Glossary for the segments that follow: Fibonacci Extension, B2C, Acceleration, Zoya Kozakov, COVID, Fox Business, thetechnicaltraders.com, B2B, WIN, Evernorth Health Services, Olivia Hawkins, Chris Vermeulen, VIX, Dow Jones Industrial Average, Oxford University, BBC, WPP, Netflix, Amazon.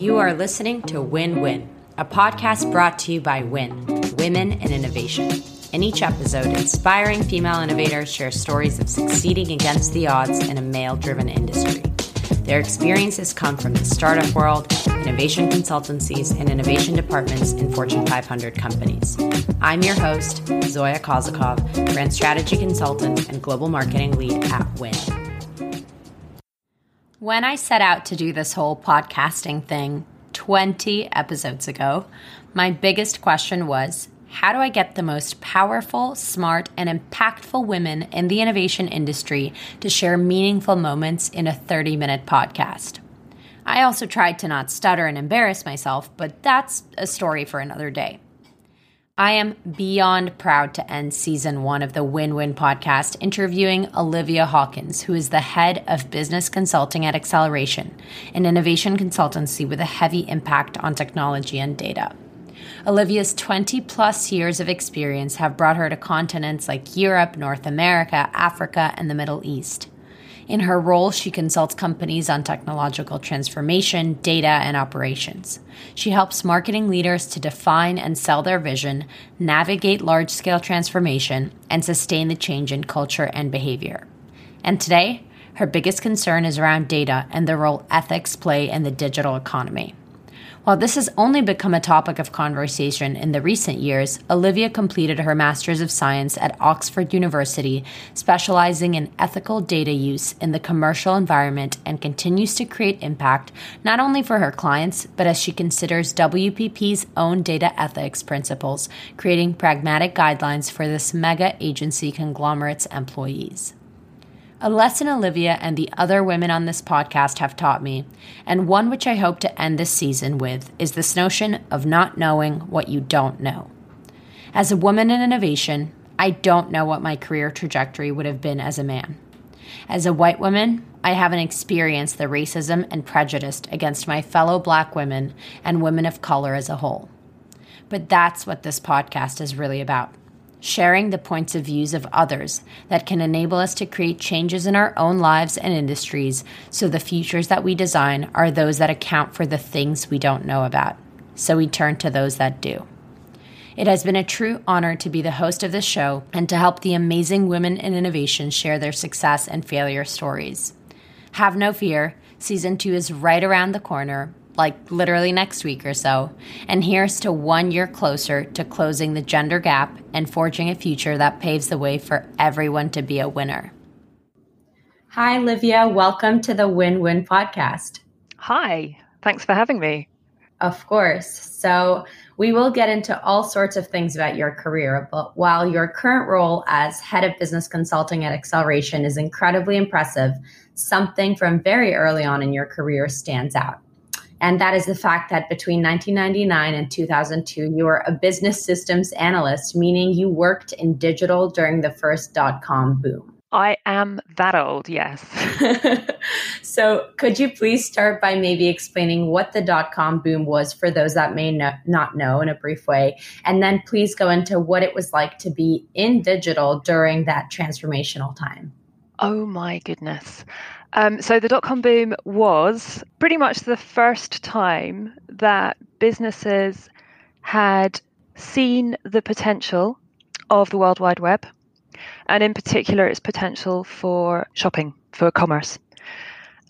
You are listening to Win Win, a podcast brought to you by WIN, Women in Innovation. In each episode, inspiring female innovators share stories of succeeding against the odds in a male-driven industry. Their experiences come from the startup world, innovation consultancies, and innovation departments in Fortune 500 companies. I'm your host, Zoya Kozakov, brand strategy consultant and global marketing lead at WIN. When I set out to do this whole podcasting thing 20 episodes ago, my biggest question was, how do I get the most powerful, smart, and impactful women in the innovation industry to share meaningful moments in a 30-minute podcast? I also tried to not stutter and embarrass myself, but that's a story for another day. I am beyond proud to end season 1 of the Win Win podcast interviewing Olivia Hawkins, who is the head of business consulting at Acceleration, an innovation consultancy with a heavy impact on technology and data. Olivia's 20-plus years of experience have brought her to continents like Europe, North America, Africa, and the Middle East. In her role, she consults companies on technological transformation, data, and operations. She helps marketing leaders to define and sell their vision, navigate large-scale transformation, and sustain the change in culture and behavior. And today, her biggest concern is around data and the role ethics play in the digital economy. While this has only become a topic of conversation in the recent years, Olivia completed her Master's of Science at Oxford University, specializing in ethical data use in the commercial environment, and continues to create impact not only for her clients, but as she considers WPP's own data ethics principles, creating pragmatic guidelines for this mega agency conglomerate's employees. A lesson Olivia and the other women on this podcast have taught me, and one which I hope to end this season with, is this notion of not knowing what you don't know. As a woman in innovation, I don't know what my career trajectory would have been as a man. As a white woman, I haven't experienced the racism and prejudice against my fellow Black women and women of color as a whole. But that's what this podcast is really about. Sharing the points of views of others that can enable us to create changes in our own lives and industries so the futures that we design are those that account for the things we don't know about. So we turn to those that do. It has been a true honor to be the host of this show and to help the amazing women in innovation share their success and failure stories. Have no fear, season 2 is right around the corner, like literally next week or so, and here's to 1 year closer to closing the gender gap and forging a future that paves the way for everyone to be a winner. Hi, Olivia. Welcome to the Win Win podcast. Hi. Thanks for having me. Of course. So we will get into all sorts of things about your career, but while your current role as head of business consulting at Acceleration is incredibly impressive, something from very early on in your career stands out. And that is the fact that between 1999 and 2002, you were a business systems analyst, meaning you worked in digital during the first dot-com boom. I am that old, yes. So could you please start by maybe explaining what the dot-com boom was for those that may not know in a brief way, and then please go into what it was like to be in digital during that transformational time. Oh my goodness. So the dot-com boom was pretty much the first time that businesses had seen the potential of the World Wide Web, and in particular its potential for shopping, for commerce.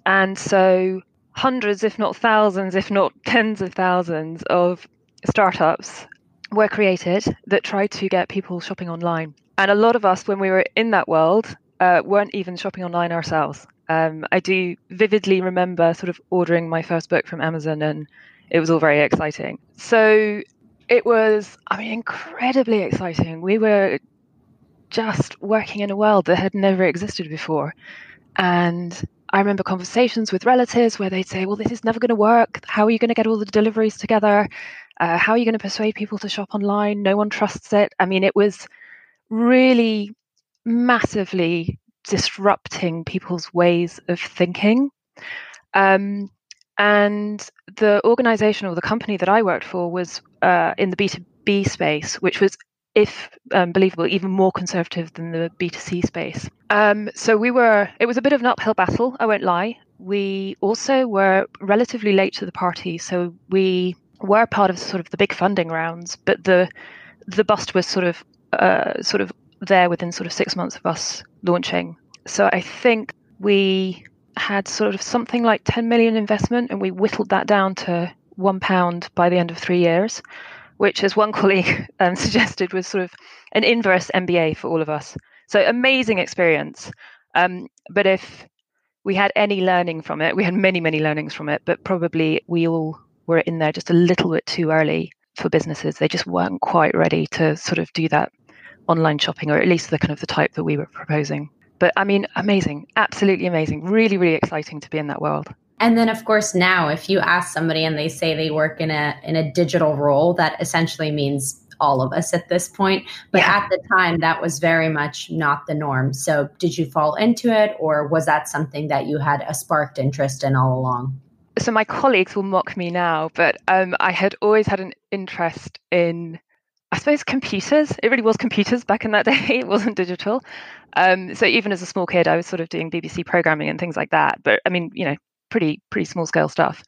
And so hundreds, if not thousands, if not tens of thousands of startups were created that tried to get people shopping online. And a lot of us, when we were in that world, weren't even shopping online ourselves. I do vividly remember sort of ordering my first book from Amazon, and it was all very exciting. So it was, incredibly exciting. We were just working in a world that had never existed before. And I remember conversations with relatives where they'd say, well, this is never going to work. How are you going to get all the deliveries together? How are you going to persuade people to shop online? No one trusts it. It was really massively disrupting people's ways of thinking. And the organization or the company that I worked for was in the B2B space, which was, if believable, even more conservative than the B2C space. So it was a bit of an uphill battle, I won't lie. we also were relatively late to the party. So we were part of sort of the big funding rounds, but the bust was sort of there within sort of 6 months of us launching. So I think we had sort of something like 10 million investment, and we whittled that down to £1 by the end of 3 years, which, as one colleague suggested, was sort of an inverse MBA for all of us. So amazing experience. But if we had any learning from it, we had many, many learnings from it, but probably we all were in there just a little bit too early for businesses. They just weren't quite ready to sort of do that online shopping, or at least the kind of the type that we were proposing. But I mean, amazing, absolutely amazing. Really, really exciting to be in that world. And then, of course, now if you ask somebody and they say they work in a digital role, that essentially means all of us at this point. But yeah, at the time, that was very much not the norm. So did you fall into it, or was that something that you had a sparked interest in all along? So my colleagues will mock me now, but I had always had an interest in, I suppose, computers. It really was computers back in that day. It wasn't digital. So even as a small kid, I was sort of doing BBC programming and things like that. But I mean, you know, pretty small scale stuff.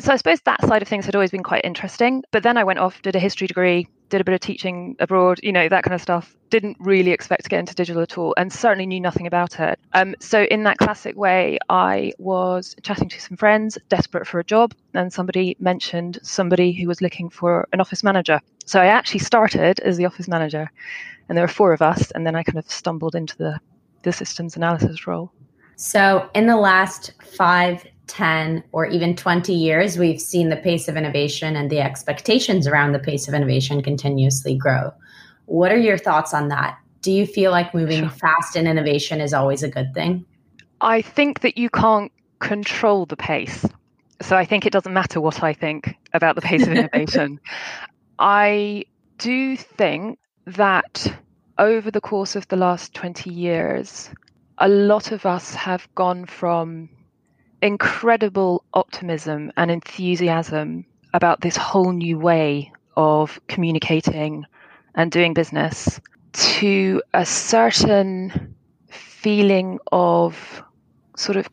So I suppose that side of things had always been quite interesting. But then I went off, did a history degree, did a bit of teaching abroad, you know, that kind of stuff. Didn't really expect to get into digital at all, and certainly knew nothing about it. So in that classic way, I was chatting to some friends, desperate for a job, and somebody mentioned somebody who was looking for an office manager. So I actually started as the office manager, and there were four of us, and then I kind of stumbled into the systems analysis role. So in the last 5, 10, or even 20 years, we've seen the pace of innovation and the expectations around the pace of innovation continuously grow. What are your thoughts on that? Do you feel like moving fast in innovation is always a good thing? I think that you can't control the pace. So I think it doesn't matter what I think about the pace of innovation. I do think that over the course of the last 20 years, a lot of us have gone from incredible optimism and enthusiasm about this whole new way of communicating and doing business to a certain feeling of sort of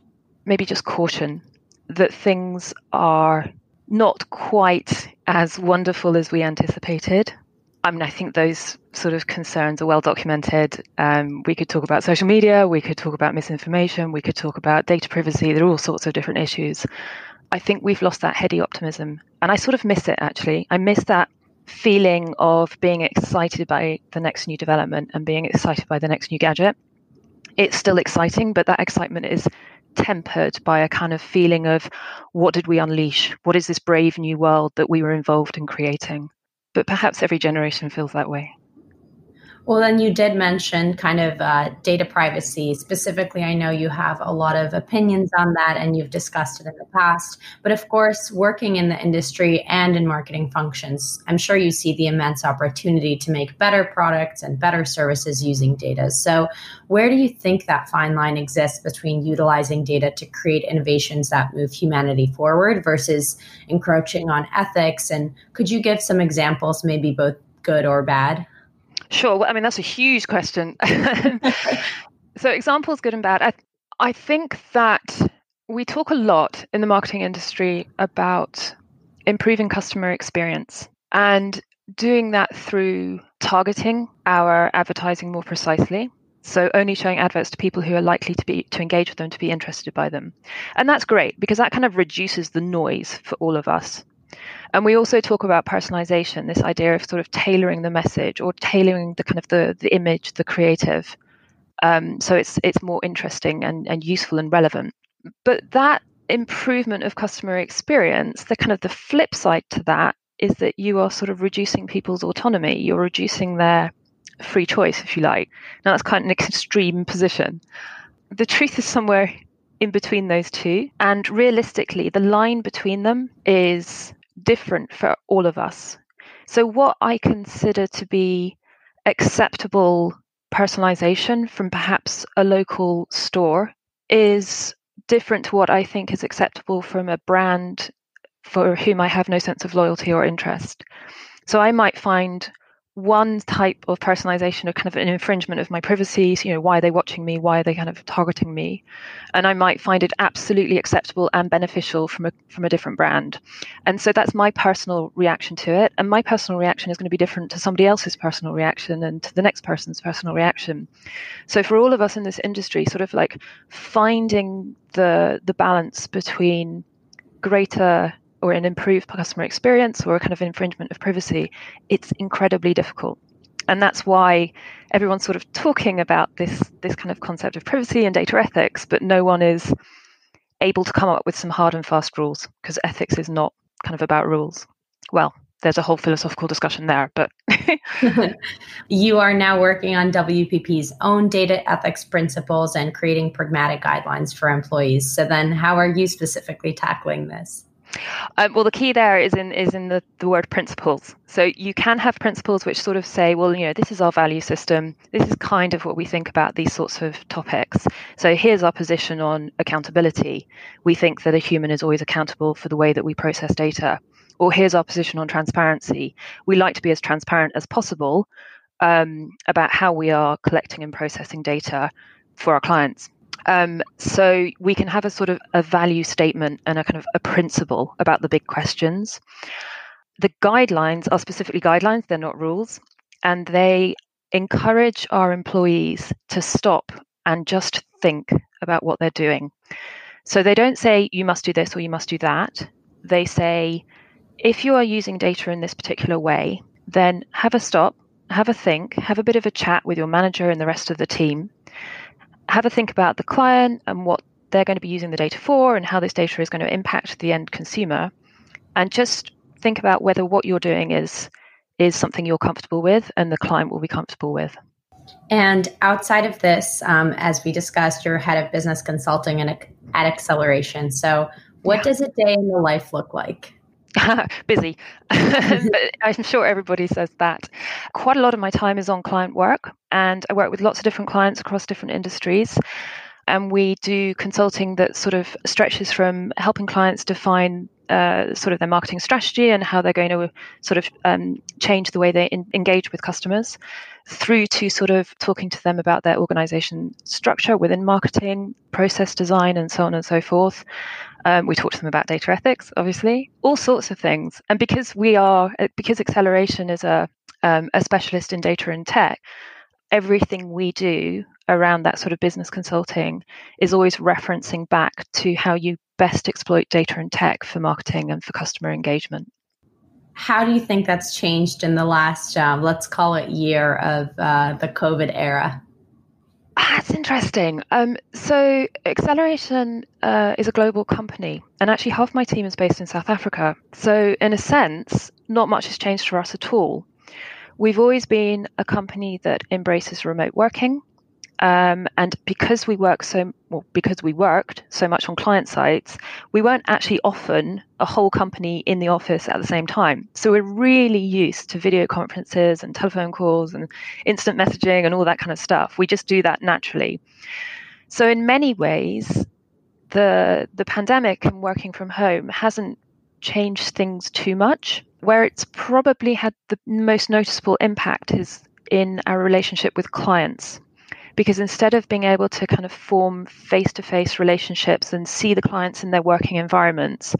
maybe just caution that things are not quite as wonderful as we anticipated. I mean, I think those sort of concerns are well documented. We could talk about social media, we could talk about misinformation, we could talk about data privacy. There are all sorts of different issues. I think we've lost that heady optimism, and I sort of miss it, actually. I miss that feeling of being excited by the next new development and being excited by the next new gadget. It's still exciting, but that excitement is tempered by a kind of feeling of, what did we unleash? What is this brave new world that we were involved in creating? But perhaps every generation feels that way. Well, then you did mention kind of data privacy. Specifically, I know you have a lot of opinions on that and you've discussed it in the past. But of course, working in the industry and in marketing functions, I'm sure you see the immense opportunity to make better products and better services using data. So where do you think that fine line exists between utilizing data to create innovations that move humanity forward versus encroaching on ethics? And could you give some examples, maybe both good or bad? Sure. Well, I mean, that's a huge question. So examples, good and bad. I think that we talk a lot in the marketing industry about improving customer experience and doing that through targeting our advertising more precisely. So only showing adverts to people who are likely to engage with them, to be interested by them. And that's great because that kind of reduces the noise for all of us. And we also talk about personalization, this idea of sort of tailoring the message or tailoring the kind of the image, the creative. So it's more interesting and useful and relevant. But that improvement of customer experience, the kind of the flip side to that is that you are sort of reducing people's autonomy. You're reducing their free choice, if you like. Now, that's quite an extreme position. The truth is somewhere in between those two. And realistically, the line between them is different for all of us. So what I consider to be acceptable personalization from perhaps a local store is different to what I think is acceptable from a brand for whom I have no sense of loyalty or interest. So I might find one type of personalization or kind of an infringement of my privacy. So, you know, why are they watching me? Why are they kind of targeting me? And I might find it absolutely acceptable and beneficial from a different brand. And so that's my personal reaction to it. And my personal reaction is going to be different to somebody else's personal reaction and to the next person's personal reaction. So for all of us in this industry, sort of like finding the balance between greater or an improved customer experience or a kind of infringement of privacy, it's incredibly difficult. And that's why everyone's sort of talking about this kind of concept of privacy and data ethics, but no one is able to come up with some hard and fast rules, because ethics is not kind of about rules. Well, there's a whole philosophical discussion there, but... You are now working on WPP's own data ethics principles and creating pragmatic guidelines for employees. So then how are you specifically tackling this? Well, the key there is in the word principles. So you can have principles which sort of say, well, you know, this is our value system. This is kind of what we think about these sorts of topics. So here's our position on accountability. We think that a human is always accountable for the way that we process data. Or here's our position on transparency. We like to be as transparent as possible about how we are collecting and processing data for our clients. So we can have a sort of a value statement and a kind of a principle about the big questions. The guidelines are specifically guidelines, they're not rules, and they encourage our employees to stop and just think about what they're doing. So they don't say you must do this or you must do that. They say, if you are using data in this particular way, then have a stop, have a think, have a bit of a chat with your manager and the rest of the team. Have a think about the client and what they're going to be using the data for and how this data is going to impact the end consumer. And just think about whether what you're doing is something you're comfortable with and the client will be comfortable with. And outside of this, as we discussed, you're head of business consulting and at Acceleration. So what does a day in the life look like? Busy. But I'm sure everybody says that. Quite a lot of my time is on client work, and I work with lots of different clients across different industries. And we do consulting that sort of stretches from helping clients define sort of their marketing strategy and how they're going to sort of change the way they engage with customers, through to sort of talking to them about their organization structure within marketing, process design, and so on and so forth. We talk to them about data ethics, obviously, all sorts of things. And because Acceleration is a specialist in data and tech, everything we do around that sort of business consulting is always referencing back to how you best exploit data and tech for marketing and for customer engagement. How do you think that's changed in the last, let's call it, year of the COVID era? That's interesting. So Acceleration is a global company, and actually half my team is based in South Africa. So in a sense, not much has changed for us at all. We've always been a company that embraces remote working. And because we worked so much on client sites, we weren't actually often a whole company in the office at the same time. So we're really used to video conferences and telephone calls and instant messaging and all that kind of stuff. We just do that naturally. So in many ways, the pandemic and working from home hasn't changed things too much. Where it's probably had the most noticeable impact is in our relationship with clients. Because instead of being able to kind of form face-to-face relationships and see the clients in their working environments,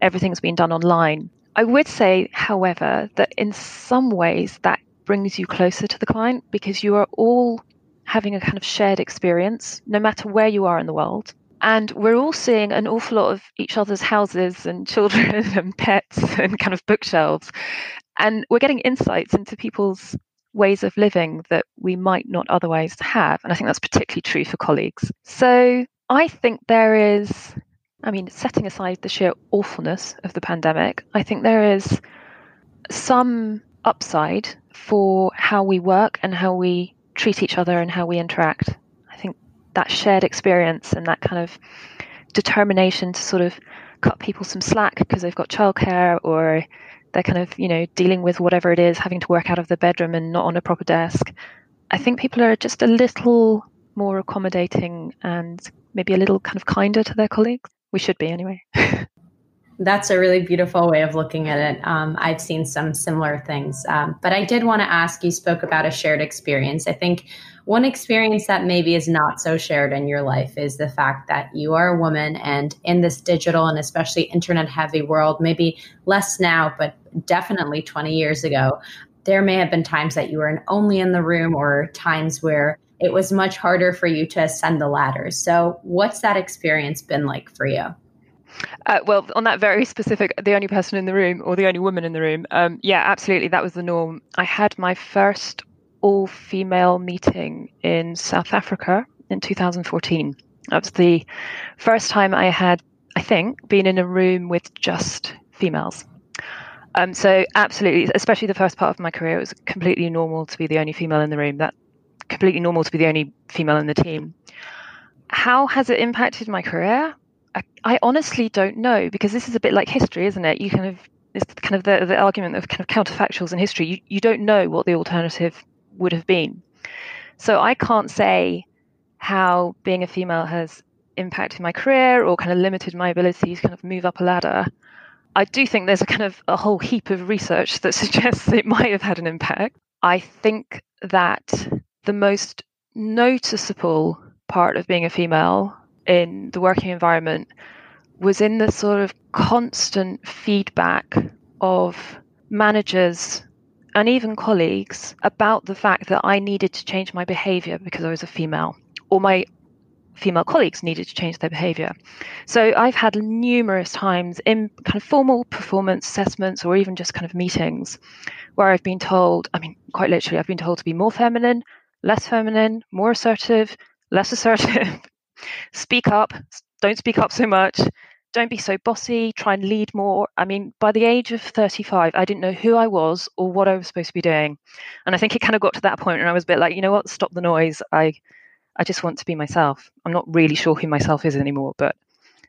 everything's been done online. I would say, however, that in some ways that brings you closer to the client, because you are all having a kind of shared experience, no matter where you are in the world. And we're all seeing an awful lot of each other's houses and children and pets and kind of bookshelves. And we're getting insights into people's ways of living that we might not otherwise have. And I think that's particularly true for colleagues. So I think there is, setting aside the sheer awfulness of the pandemic, I think there is some upside for how we work and how we treat each other and how we interact. I think that shared experience and that kind of determination to sort of cut people some slack because they've got childcare or they're kind of, dealing with whatever it is, having to work out of the bedroom and not on a proper desk. I think people are just a little more accommodating and maybe a little kind of kinder to their colleagues. We should be anyway. That's a really beautiful way of looking at it. I've seen some similar things. But I did want to ask, you spoke about a shared experience. I think one experience that maybe is not so shared in your life is the fact that you are a woman, and in this digital and especially internet heavy world, maybe less now, but definitely 20 years ago, there may have been times that you were only in the room or times where it was much harder for you to ascend the ladder. So what's that experience been like for you? Well, on that very specific, the only person in the room or the only woman in the room. Yeah, absolutely. That was the norm. I had my first all-female meeting in South Africa in 2014. That was the first time I had, I think, been in a room with just females. So absolutely, especially the first part of my career, it was completely normal to be the only female in the room. That completely normal to be the only female in the team. How has it impacted my career? I honestly don't know, because this is a bit like history, isn't it? You kind of, it's kind of the argument of kind of counterfactuals in history. You don't know what the alternative would have been. So I can't say how being a female has impacted my career or kind of limited my ability to kind of move up a ladder. I do think there's a kind of a whole heap of research that suggests it might have had an impact. I think that the most noticeable part of being a female in the working environment was in the sort of constant feedback of managers and even colleagues about the fact that I needed to change my behavior because I was a female, or my female colleagues needed to change their behavior. So I've had numerous times in kind of formal performance assessments or even just kind of meetings where I've been told, I mean, quite literally, I've been told to be more feminine, less feminine, more assertive, less assertive, speak up, don't speak up so much, don't be so bossy, try and lead more. I mean, by the age of 35, I didn't know who I was or what I was supposed to be doing. And I think it kind of got to that point and I was a bit like, you know what, stop the noise. I just want to be myself. I'm not really sure who myself is anymore. But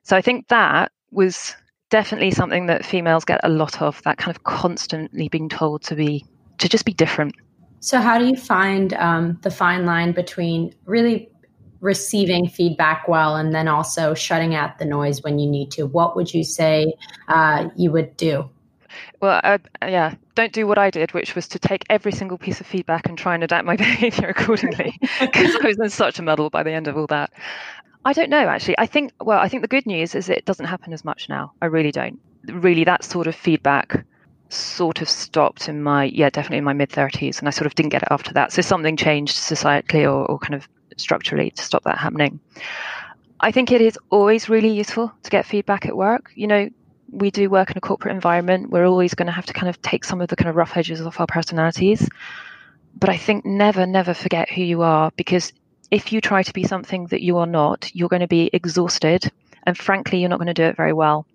so I think that was definitely something that females get a lot of, that kind of constantly being told to just be different. So how do you find the fine line between really receiving feedback well and then also shutting out the noise when you need to? What would you say you would do? Well, yeah, don't do what I did, which was to take every single piece of feedback and try and adapt my behavior accordingly, because I was in such a muddle by the end of all that. I don't know, actually. I think the good news is it doesn't happen as much now. I really don't. Really, that sort of feedback sort of stopped in my, definitely in my mid-30s, and I sort of didn't get it after that. So something changed societally or kind of structurally to stop that happening. I think it is always really useful to get feedback at work. You know, we do work in a corporate environment. We're always going to have to kind of take some of the kind of rough edges off our personalities. But I think never forget who you are, because if you try to be something that you are not, you're going to be exhausted. And frankly, you're not going to do it very well.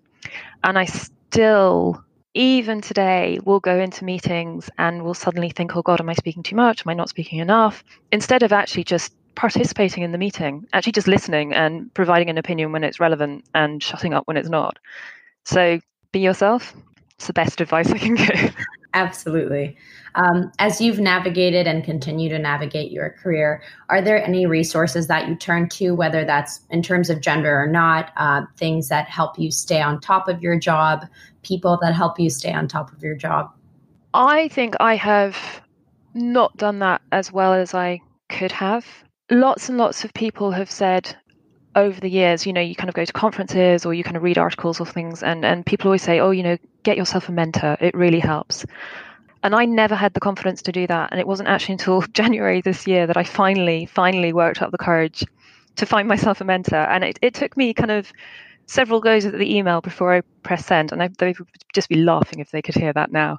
And I still, even today, will go into meetings and will suddenly think, oh God, am I speaking too much? Am I not speaking enough? Instead of actually just participating in the meeting, actually just listening and providing an opinion when it's relevant and shutting up when it's not. So be yourself. It's the best advice I can give. Absolutely. As you've navigated and continue to navigate your career, are there any resources that you turn to, whether that's in terms of gender or not, things that help you stay on top of your job, people that help you stay on top of your job? I think I have not done that as well as I could have. Lots and lots of people have said, over the years, you know, you kind of go to conferences or you kind of read articles or things, and people always say, oh, you know, get yourself a mentor. It really helps. And I never had the confidence to do that. And it wasn't actually until January this year that I finally worked up the courage to find myself a mentor. And it took me kind of several goes at the email before I pressed send. And they would just be laughing if they could hear that now.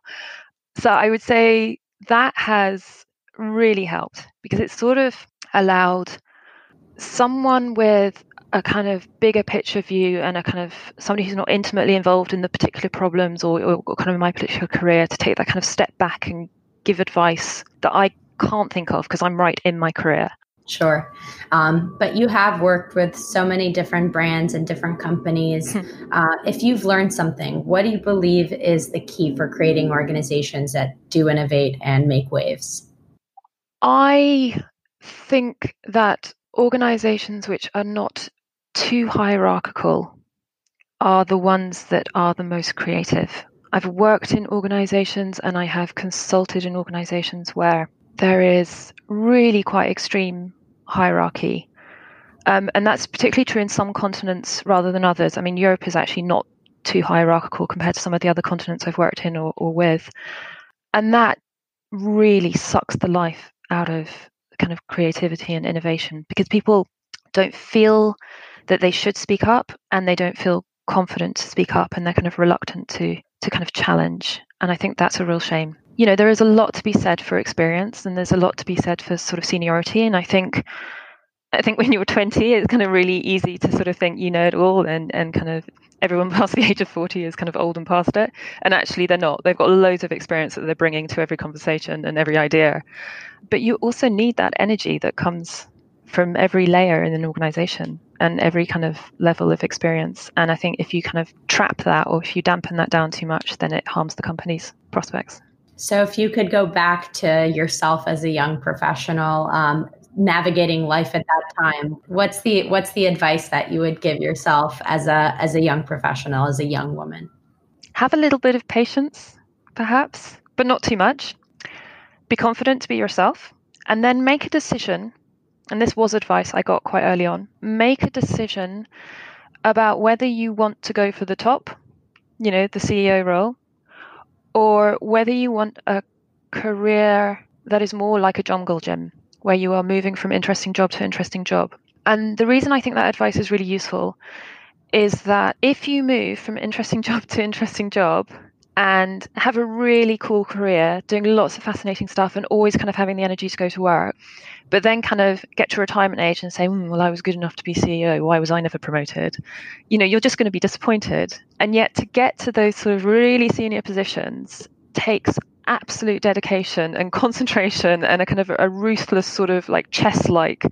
So I would say that has really helped, because it sort of allowed someone with a kind of bigger picture view and a kind of somebody who's not intimately involved in the particular problems or kind of my particular career to take that kind of step back and give advice that I can't think of because I'm right in my career. Sure. But you have worked with so many different brands and different companies. If you've learned something, what do you believe is the key for creating organizations that do innovate and make waves? I think that organizations which are not too hierarchical are the ones that are the most creative. I've worked in organizations and I have consulted in organizations where there is really quite extreme hierarchy. And that's particularly true in some continents rather than others. I mean, Europe is actually not too hierarchical compared to some of the other continents I've worked in or with. And that really sucks the life out of kind of creativity and innovation because people don't feel that they should speak up and they don't feel confident to speak up and they're kind of reluctant to kind of challenge. And I think that's a real shame. You know, there is a lot to be said for experience and there's a lot to be said for sort of seniority. And I think when you're 20, it's kind of really easy to sort of think you know it all and kind of everyone past the age of 40 is kind of old and past it. And actually they're not. They've got loads of experience that they're bringing to every conversation and every idea. But you also need that energy that comes from every layer in an organization and every kind of level of experience. And I think if you kind of trap that or if you dampen that down too much, then it harms the company's prospects. So if you could go back to yourself as a young professional, navigating life at that time, what's the advice that you would give yourself as a young professional, as a young woman? Have a little bit of patience, perhaps, but not too much. Be confident to be yourself and then make a decision. And this was advice I got quite early on. Make a decision about whether you want to go for the top, you know, the CEO role, or whether you want a career that is more like a jungle gym, where you are moving from interesting job to interesting job. And the reason I think that advice is really useful is that if you move from interesting job to interesting job and have a really cool career, doing lots of fascinating stuff and always kind of having the energy to go to work, but then kind of get to retirement age and say, well, I was good enough to be CEO. Why was I never promoted? You know, you're just going to be disappointed. And yet to get to those sort of really senior positions takes absolute dedication and concentration and a kind of a ruthless sort of like chess-like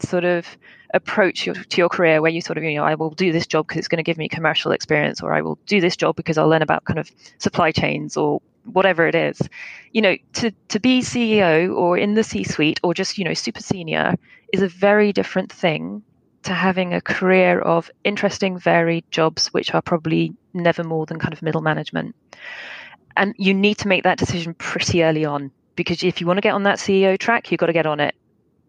sort of approach to your career where you sort of, you know, I will do this job because it's going to give me commercial experience, or I will do this job because I'll learn about kind of supply chains or whatever it is. You know, to be CEO or in the C-suite or just, you know, super senior is a very different thing to having a career of interesting, varied jobs, which are probably never more than kind of middle management. And you need to make that decision pretty early on, because if you want to get on that CEO track, you've got to get on it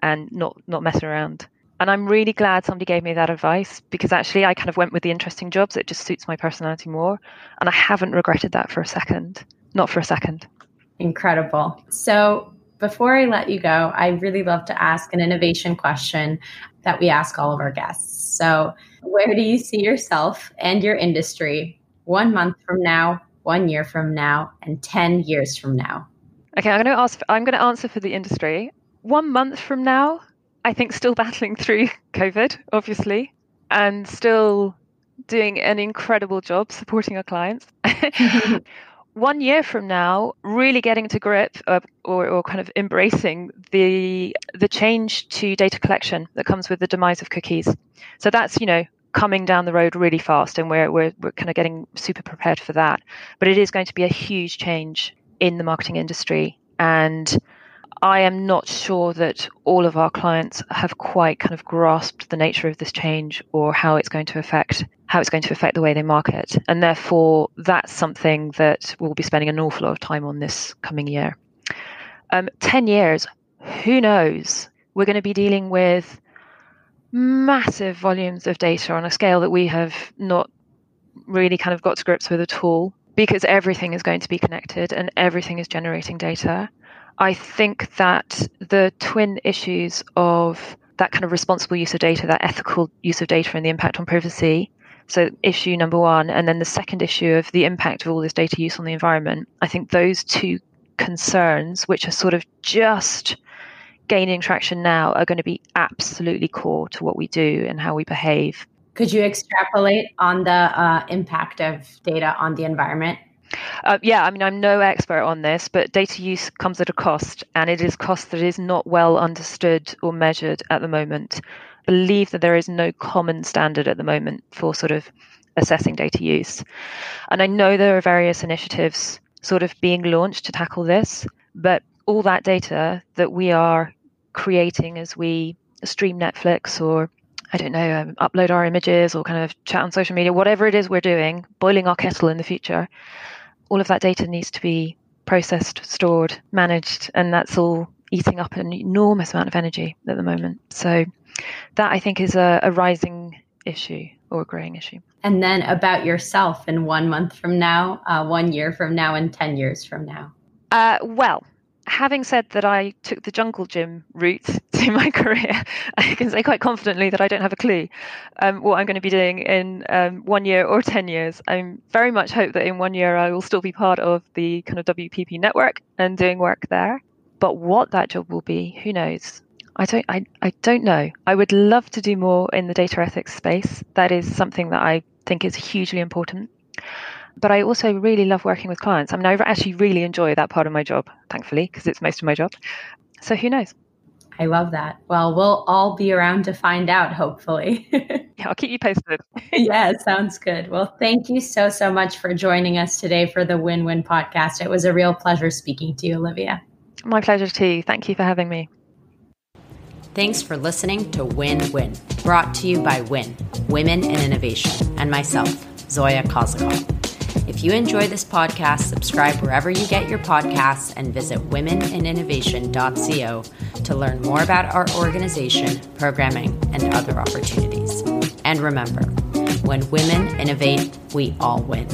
and not mess around. And I'm really glad somebody gave me that advice, because actually I kind of went with the interesting jobs. It just suits my personality more. And I haven't regretted that for a second. Not for a second. Incredible. So before I let you go, I really love to ask an innovation question that we ask all of our guests. So where do you see yourself and your industry 1 month from now, 1 year from now, and 10 years from now? Okay, I'm going to answer for the industry. 1 month from now, I think still battling through COVID, obviously, and still doing an incredible job supporting our clients. 1 year from now, really getting to grip or kind of embracing the change to data collection that comes with the demise of cookies. So that's, you know, coming down the road really fast, and we're kind of getting super prepared for that. But it is going to be a huge change in the marketing industry, and I am not sure that all of our clients have quite kind of grasped the nature of this change or how it's going to affect the way they market. And therefore, that's something that we'll be spending an awful lot of time on this coming year. 10 years, who knows? We're going to be dealing with massive volumes of data on a scale that we have not really kind of got to grips with at all, because everything is going to be connected and everything is generating data. I think that the twin issues of that kind of responsible use of data, that ethical use of data, and the impact on privacy, so issue number one, and then the second issue of the impact of all this data use on the environment, I think those two concerns, which are sort of just gaining traction now, are going to be absolutely core to what we do and how we behave. Could you extrapolate on the impact of data on the environment? Yeah, I mean, I'm no expert on this, but data use comes at a cost, and it is cost that is not well understood or measured at the moment. I believe that there is no common standard at the moment for sort of assessing data use. And I know there are various initiatives sort of being launched to tackle this, but all that data that we are creating as we stream Netflix or I don't know, upload our images or kind of chat on social media, whatever it is we're doing, boiling our kettle in the future, all of that data needs to be processed, stored, managed, and that's all eating up an enormous amount of energy at the moment. So that I think is a rising issue or a growing issue. And then about yourself in 1 month from now, 1 year from now, and 10 years from now. Well, having said that I took the jungle gym route to my career, I can say quite confidently that I don't have a clue what I'm going to be doing in 1 year or 10 years. I very much hope that in 1 year I will still be part of the kind of WPP network and doing work there. But what that job will be, who knows? I don't know. I would love to do more in the data ethics space. That is something that I think is hugely important. But I also really love working with clients. I mean, I actually really enjoy that part of my job, thankfully, because it's most of my job. So who knows? I love that. Well, we'll all be around to find out, hopefully. Yeah, I'll keep you posted. Yeah, sounds good. Well, thank you so much for joining us today for the Win-Win podcast. It was a real pleasure speaking to you, Olivia. My pleasure too. Thank you for having me. Thanks for listening to Win-Win, brought to you by Win, Women in Innovation, and myself, Zoya Kozakov. If you enjoy this podcast, subscribe wherever you get your podcasts and visit womeninnovation.co to learn more about our organization, programming, and other opportunities. And remember, when women innovate, we all win.